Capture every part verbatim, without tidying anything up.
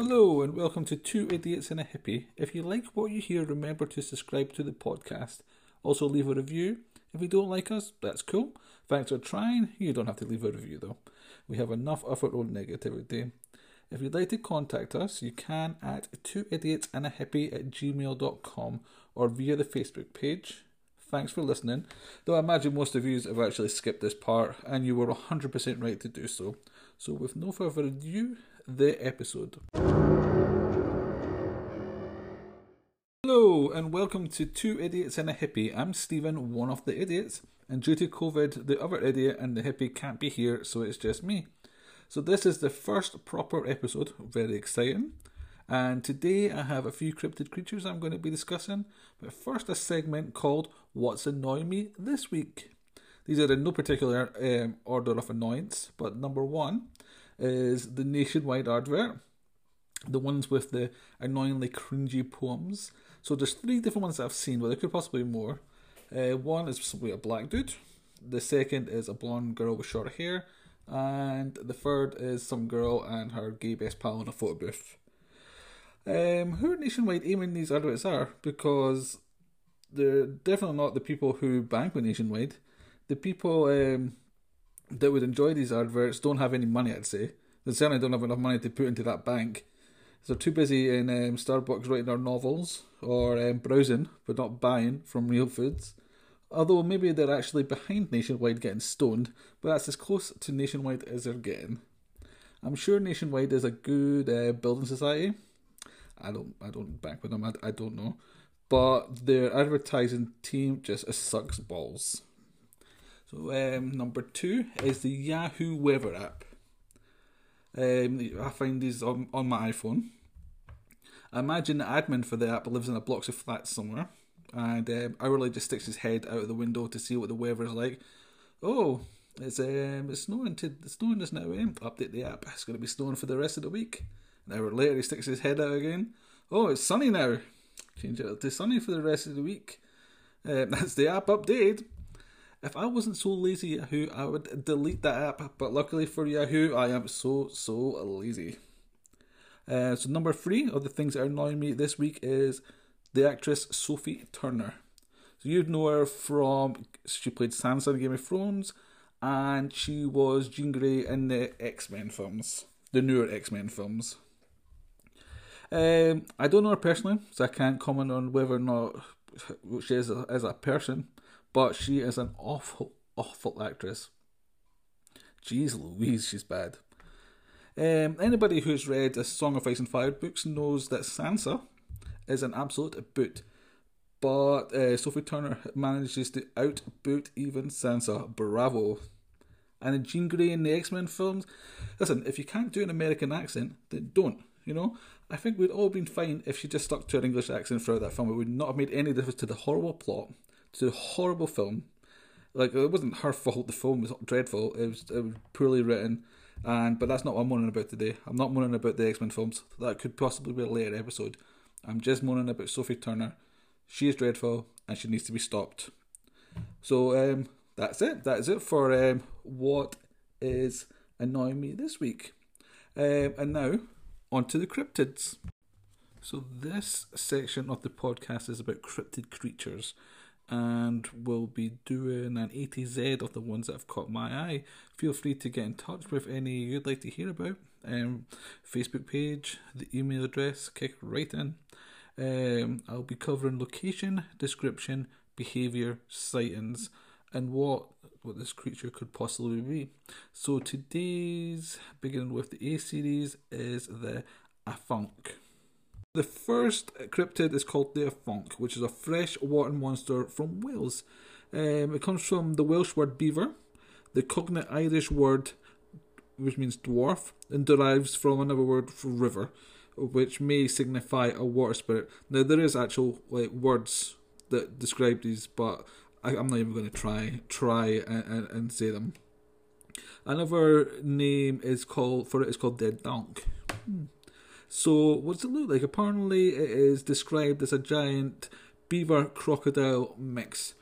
Hello and welcome to Two Idiots and a Hippie. If you like what you hear, remember to subscribe to the podcast. Also leave a review. If you don't like us, that's cool. Thanks for trying. You don't have to leave a review though. We have enough of our own negativity. If you'd like to contact us, you can at two idiots and a hippie at gmail dot com or via the Facebook page. Thanks for listening. Though I imagine most of you have actually skipped this part and you were one hundred percent right to do so. So with no further ado, the episode. Hello and welcome to Two Idiots and a Hippie. I'm Stephen, one of the idiots, and due to COVID, the other idiot and the hippie can't be here, so it's just me. So this is the first proper episode, very exciting, and today I have a few cryptid creatures I'm going to be discussing, but first a segment called What's Annoying Me This Week. These are in no particular um, order of annoyance, but number one is the Nationwide advert, the ones with the annoyingly cringy poems. So there's three different ones that I've seen, well there could possibly be more. Uh, one is simply a black dude, the second is a blonde girl with short hair, and the third is some girl and her gay best pal in a photo booth. Um, who are Nationwide aiming these adverts are, because they're definitely not the people who bank with Nationwide. The people um, that would enjoy these adverts don't have any money, I'd say. They certainly don't have enough money to put into that bank. They're too busy in um, Starbucks writing their novels or um, browsing, but not buying from real foods. Although maybe they're actually behind Nationwide getting stoned, but that's as close to Nationwide as they're getting. I'm sure Nationwide is a good uh, building society. I don't I don't back with them, I, I don't know. But their advertising team just uh, sucks balls. So um, number two is the Yahoo Weather app. Um, I find these on, on my iPhone. I imagine the admin for the app lives in a block of flats somewhere, and um, hourly just sticks his head out of the window to see what the weather is like. Oh, it's um, it's snowing to, it's snowing just now, eh? Update the app. It's going to be snowing for the rest of the week. An hour later, he sticks his head out again. Oh, it's sunny now. Change it to sunny for the rest of the week. Um, that's the app updated. If I wasn't so lazy, Yahoo, I would delete that app. But luckily for Yahoo, I am so, so lazy. Uh, so number three of the things that are annoying me this week is the actress Sophie Turner. So you'd know her from, she played Sansa in Game of Thrones. And she was Jean Grey in the X-Men films. The newer X-Men films. Um, I don't know her personally, so I can't comment on whether or not she is a, as a person. But she is an awful, awful actress. Jeez Louise, she's bad. Um, anybody who's read a Song of Ice and Fire books knows that Sansa is an absolute boot. But uh, Sophie Turner manages to out-boot even Sansa. Bravo. And in Jean Grey in the X-Men films, listen, if you can't do an American accent, then don't, you know? I think we'd all been fine if she just stuck to her English accent throughout that film. It would not have made any difference to the horrible plot. It's a horrible film. Like, it wasn't her fault, the film was dreadful, it was, it was poorly written, and but that's not what I'm moaning about today. I'm not moaning about the X-Men films, that could possibly be a later episode. I'm just moaning about Sophie Turner. She is dreadful, and she needs to be stopped. So, um, that's it, that is it for um, what is annoying me this week. Um, and now, on to the cryptids. So this section of the podcast is about cryptid creatures, and we'll be doing an A to Z of the ones that have caught my eye. Feel free to get in touch with any you'd like to hear about. Um, Facebook page, the email address, kick right in. Um, I'll be covering location, description, behaviour, sightings, and what, what this creature could possibly be. So today's, beginning with the A series, is the Afanc. The first cryptid is called the Afanc, which is a freshwater monster from Wales. Um, it comes from the Welsh word beaver, the cognate Irish word which means dwarf, and derives from another word for river, which may signify a water spirit. Now there is actual like words that describe these, but I, I'm not even going to try try and, and, and say them. Another name is called for it is called the Afanc. Hmm. So, what does it look like? Apparently, it is described as a giant beaver-crocodile mix,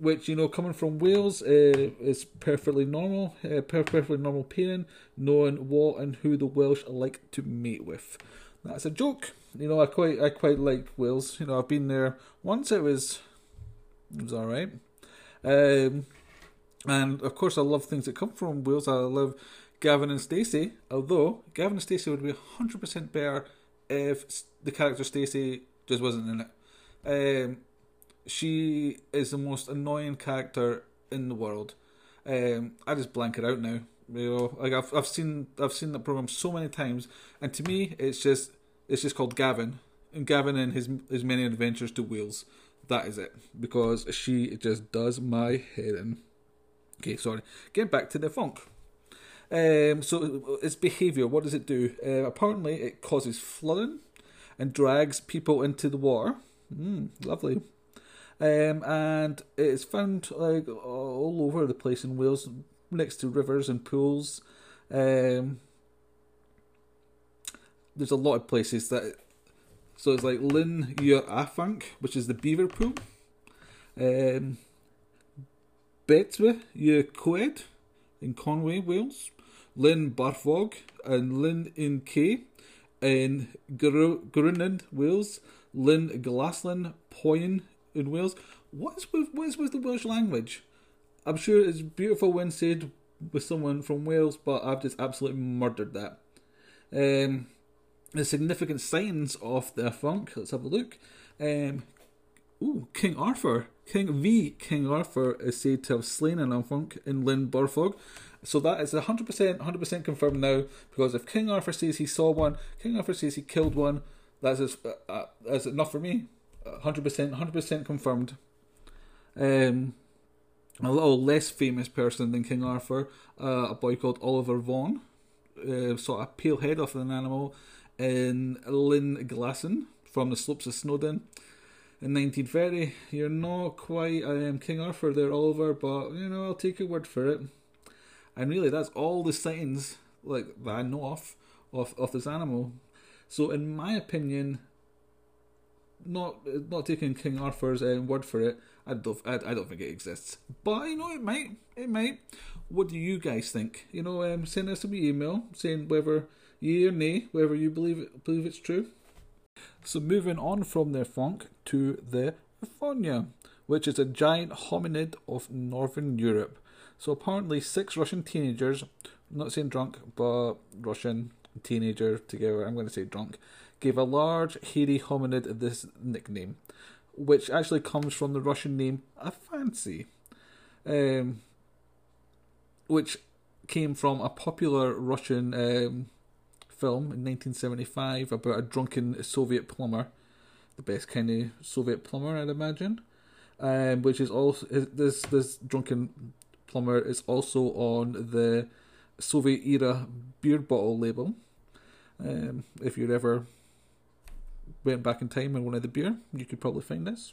which, you know, coming from Wales, uh, is perfectly normal, uh, perfectly normal pairing, knowing what and who the Welsh like to mate with. That's a joke. You know, I quite, I quite like Wales. You know, I've been there once. It was, it was all right. Um, and of course, I love things that come from Wales. I love Gavin and Stacey. Although Gavin and Stacey would be one hundred percent better if the character Stacey just wasn't in it. Um, she is the most annoying character in the world. Um, I just blank it out now. You know, like I've I've seen I've seen that program so many times, and to me, it's just it's just called Gavin, and Gavin and his his many adventures to Wales. That is it, because she just does my head in. Okay, sorry. Get back to the funk. Um, so it's behaviour. What does it do? Uh, apparently, it causes flooding and drags people into the water. Mm, lovely. Um, and it's found like all over the place in Wales, next to rivers and pools. Um, there's a lot of places that. So it's like Lynn y Afanc, which is the beaver pool. Um, Betws y Coed in Conwy, Wales. Lynn Barfog and Lynn in Kay in Gwynedd, Wales. Lynn Glaslin Poyn in Wales. What is with what is with the Welsh language? I'm sure it's beautiful when said with someone from Wales, but I've just absolutely murdered that. Um, the significant signs of the funk. Let's have a look. Um, ooh, King Arthur. King V. King Arthur is said to have slain an Afanc in Lynn Barfog. So that is one hundred percent, one hundred percent confirmed now, because if King Arthur says he saw one, King Arthur says he killed one, that's, just, uh, uh, that's enough for me. one hundred percent, one hundred percent confirmed. Um, a little less famous person than King Arthur, uh, a boy called Oliver Vaughan, uh, saw a pale head off an animal in Lynn Glaslin from the slopes of Snowdon in nineteen thirty. You're not quite um, King Arthur there, Oliver, but you know, I'll take your word for it. And really, that's all the signs like that I know of, of of this animal. So, in my opinion, not not taking King Arthur's um, word for it, I don't I, I don't think it exists. But you know, it might it might. What do you guys think? You know, um, send us an email saying whether yea or nay, whether you believe it, believe it's true. So moving on from the funk to the Afonya, which is a giant hominid of northern Europe. So apparently six Russian teenagers, I'm not saying drunk, but Russian teenager together, I'm going to say drunk, gave a large hairy hominid this nickname, which actually comes from the Russian name Afanasy, um, which came from a popular Russian um, film in nineteen seventy-five about a drunken Soviet plumber, the best kind of Soviet plumber, I'd imagine, um, which is also, this this drunken plumber is also on the Soviet era beer bottle label. Um, if you ever went back in time and wanted the beer, you could probably find this.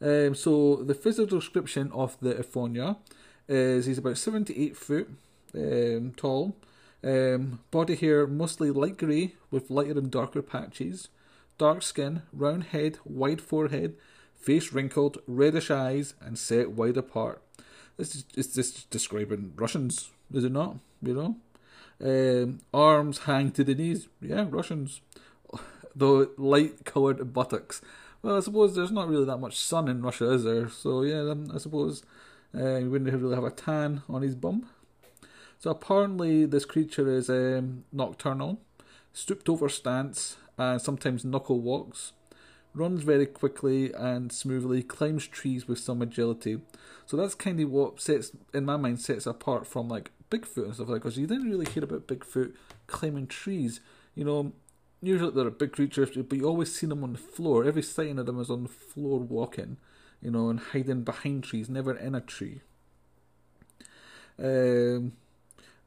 Um, so the physical description of the Afonya is he's about seven to eight foot um, tall, um, body hair mostly light grey with lighter and darker patches, dark skin, round head, wide forehead, face wrinkled, reddish eyes, and set wide apart. This is it's just describing Russians, is it not? You know, um, arms hang to the knees. Yeah, Russians. Though light-coloured buttocks. Well, I suppose there's not really that much sun in Russia, is there? So yeah, I suppose uh, he wouldn't really have a tan on his bum. So apparently, this creature is um, nocturnal, stooped-over stance, and sometimes knuckle walks. Runs very quickly and smoothly, climbs trees with some agility. So that's kind of what sets, in my mind, sets apart from like Bigfoot and stuff like that, because you didn't really hear about Bigfoot climbing trees. You know, usually they're a big creature, but you always see them on the floor. Every sighting of them is on the floor walking, you know, and hiding behind trees, never in a tree. Um,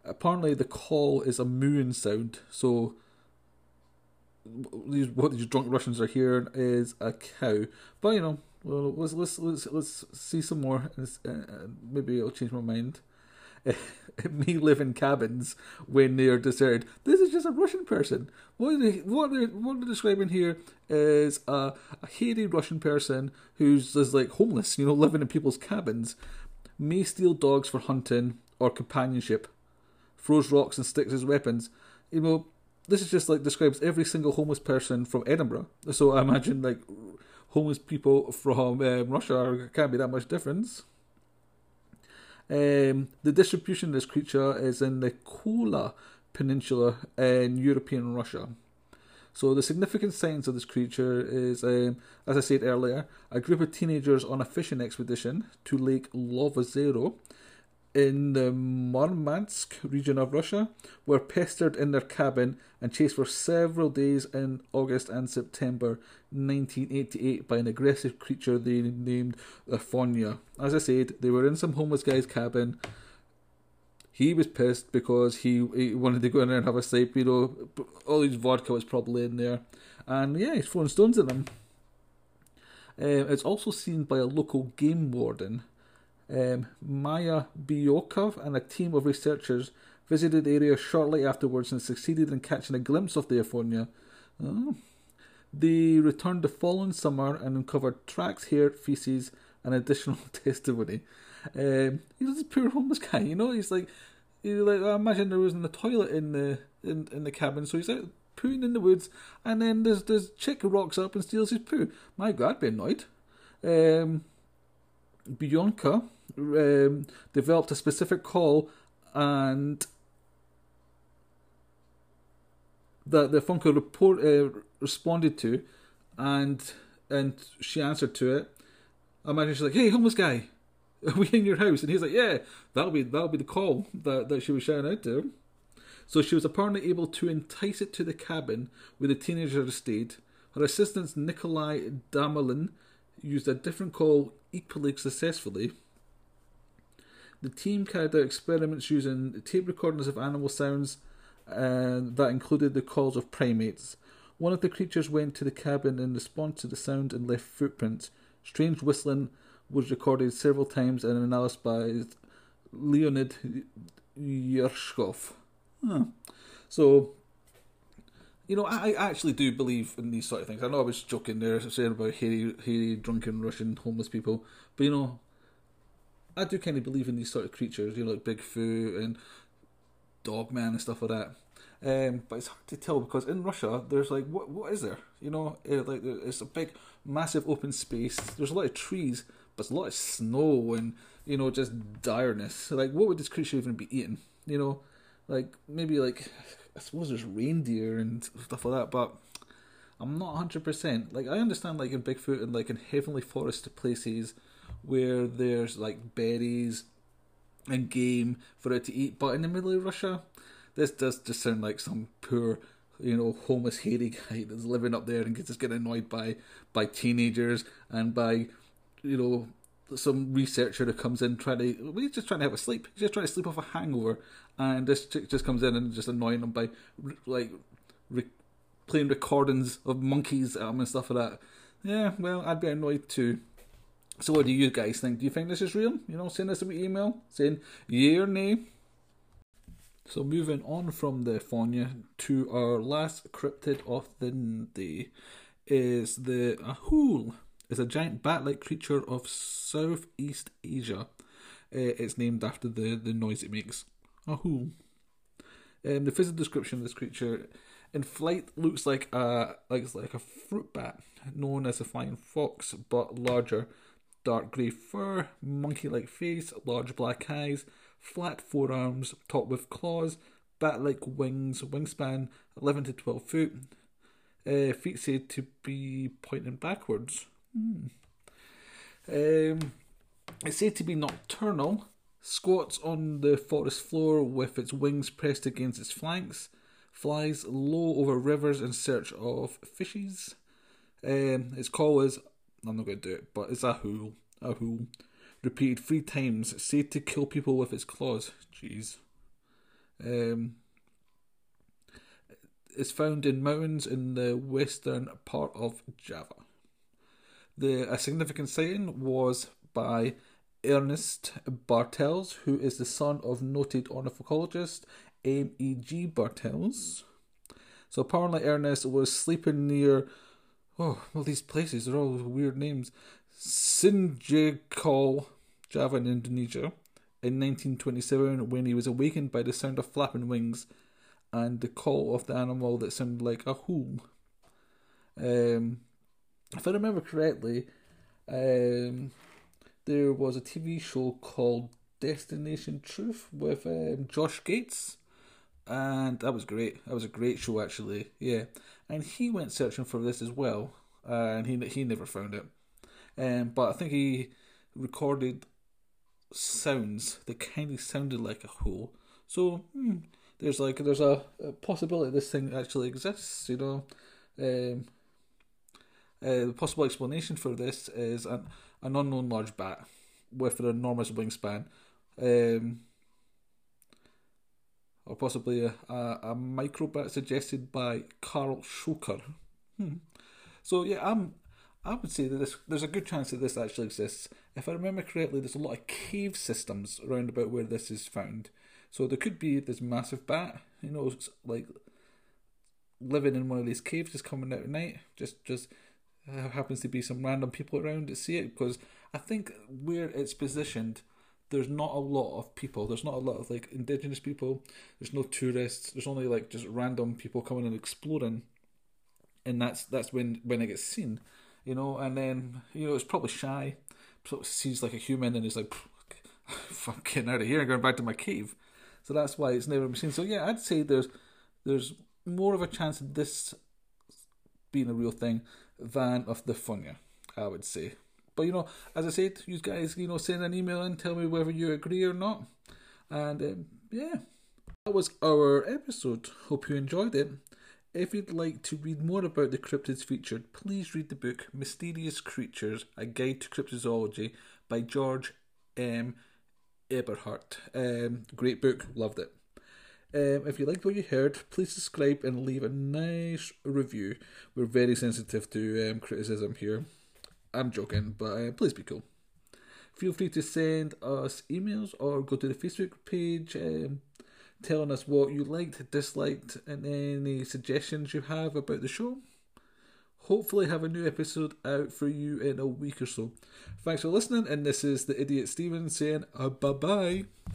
apparently the call is a mooing sound, so what these drunk Russians are hearing is a cow. But you know, well, let's let's let's let's see some more, and uh, maybe it'll change my mind. me live in cabins when they are deserted. This is just a Russian person. What they, what they're, what they're describing here is a, a hairy Russian person who's is like homeless, you know, living in people's cabins. May steal dogs for hunting or companionship. Throws rocks and sticks as weapons. You know, this is just like describes every single homeless person from Edinburgh. So I imagine like homeless people from um, Russia can't be that much difference. Um, the distribution of this creature is in the Kola Peninsula in European Russia. So the significant signs of this creature is, um, as I said earlier, a group of teenagers on a fishing expedition to Lake Lovozero in the Murmansk region of Russia were pestered in their cabin and chased for several days in August and September nineteen eighty-eight by an aggressive creature they named Afonya. As I said, they were in some homeless guy's cabin. He was pissed because he, he wanted to go in there and have a sleep. You know, all his vodka was probably in there. And yeah, he's throwing stones at them. Um, it's also seen by a local game warden. Um, Maya Bykova and a team of researchers visited the area shortly afterwards and succeeded in catching a glimpse of the Afonya. Oh. They returned the following summer and uncovered tracks, hair, feces, and additional testimony. Um, he was this poor homeless guy, you know. He's like, he's like, I imagine there wasn't a toilet in the in, in the cabin, so he's out pooing in the woods, and then this this chick rocks up and steals his poo. My God, I'd be annoyed. Um, Bianca um, developed a specific call and that the Funko report uh, responded to, and and she answered to it. I imagine she's like, "Hey, homeless guy, are we in your house?" And he's like, "Yeah, that'll be that'll be the call that, that she was shouting out to." So she was apparently able to entice it to the cabin where the teenagers stayed. Her assistant Nikolai Damalin used a different call equally successfully. The team carried out experiments using tape recordings of animal sounds uh, that included the calls of primates. One of the creatures went to the cabin in response to the sound and left footprints. Strange whistling was recorded several times and analysed by Leonid Yershkov. Huh. So, you know, I actually do believe in these sort of things. I know I was joking there, saying about hairy, hairy, drunken Russian homeless people. But, you know, I do kind of believe in these sort of creatures, you know, like Bigfoot and Dogman and stuff like that. Um, but it's hard to tell because in Russia, there's like, what what is there? You know, it, like it's a big, massive open space. There's a lot of trees, but it's a lot of snow and, you know, just direness. Like, what would this creature even be eating? You know, like, maybe like, I suppose there's reindeer and stuff like that, but I'm not one hundred percent. Like, I understand, like, in Bigfoot and, like, in heavenly forest places where there's, like, berries and game for it to eat, but in the middle of Russia, this does just sound like some poor, you know, homeless, hairy guy that's living up there and gets just getting annoyed by, by teenagers and by, you know, some researcher that comes in trying to, well, he's just trying to have a sleep. He's just trying to sleep off a hangover, and this chick just comes in and just annoying him by like re- playing recordings of monkeys at him and stuff like that. Yeah, well, I'd be annoyed too. So, what do you guys think? Do you think this is real? You know, send us an email saying yay or nay. So, moving on from the Afonya to our last cryptid of the day is the Ahool. It's a giant bat-like creature of Southeast Asia. Uh, it's named after the, the noise it makes. Ahool. Um, the physical description of this creature in flight looks like a like it's like a fruit bat, known as a flying fox, but larger. Dark grey fur, monkey-like face, large black eyes, flat forearms, topped with claws, bat-like wings, wingspan eleven to twelve foot. Uh, feet said to be pointing backwards. Hmm. Um, it's said to be nocturnal, squats on the forest floor with its wings pressed against its flanks, flies low over rivers in search of fishes. Um, its call is, I'm not going to do it, but it's Ahool, Ahool, repeated three times, said to kill people with its claws. Jeez. Um, it's found in mountains in the western part of Java. The, a significant sighting was by Ernest Bartels, who is the son of noted ornithologist M. E. G. Bartels. So apparently Ernest was sleeping near, oh, well, these places are all weird names, Sinjikol, Java and Indonesia, in nineteen twenty-seven when he was awakened by the sound of flapping wings and the call of the animal that sounded like Ahool. Um, if I remember correctly, um, there was a T V show called Destination Truth with um, Josh Gates, and that was great. That was a great show, actually. Yeah, and he went searching for this as well, uh, and he he never found it. Um, but I think he recorded sounds that kind of sounded like Ahool. So hmm, there's like there's a, a possibility this thing actually exists. You know, um, uh, the possible explanation for this is an an unknown large bat with an enormous wingspan, um, or possibly a, a, a microbat suggested by Carl Schroeker. Hmm. So yeah, I'm, I would say that this, there's a good chance that this actually exists. If I remember correctly, there's a lot of cave systems around about where this is found. So there could be this massive bat, you know, like living in one of these caves, just coming out at night, just just... There happens to be some random people around that see it, because I think where it's positioned, there's not a lot of people. There's not a lot of like indigenous people. There's no tourists. There's only like just random people coming and exploring, and that's that's when when it gets seen, you know. And then you know it's probably shy, so it sees like a human and is like, "I'm getting out of here and going back to my cave." So that's why it's never been seen. So yeah, I'd say there's there's more of a chance of this being a real thing than of the Afonya, I would say. But you know, as I said, you guys, you know, send an email in, tell me whether you agree or not. And um, yeah, that was our episode. Hope you enjoyed it. If you'd like to read more about the cryptids featured, please read the book Mysterious Creatures, A Guide to Cryptozoology by George M. Eberhardt. Um, great book, loved it. Um, if you liked what you heard, please subscribe and leave a nice review. We're very sensitive to um, criticism here. I'm joking, but uh, please be cool. Feel free to send us emails or go to the Facebook page um, telling us what you liked, disliked, and any suggestions you have about the show. Hopefully have a new episode out for you in a week or so. Thanks for listening, and this is the Idiot Steven saying uh, bye-bye.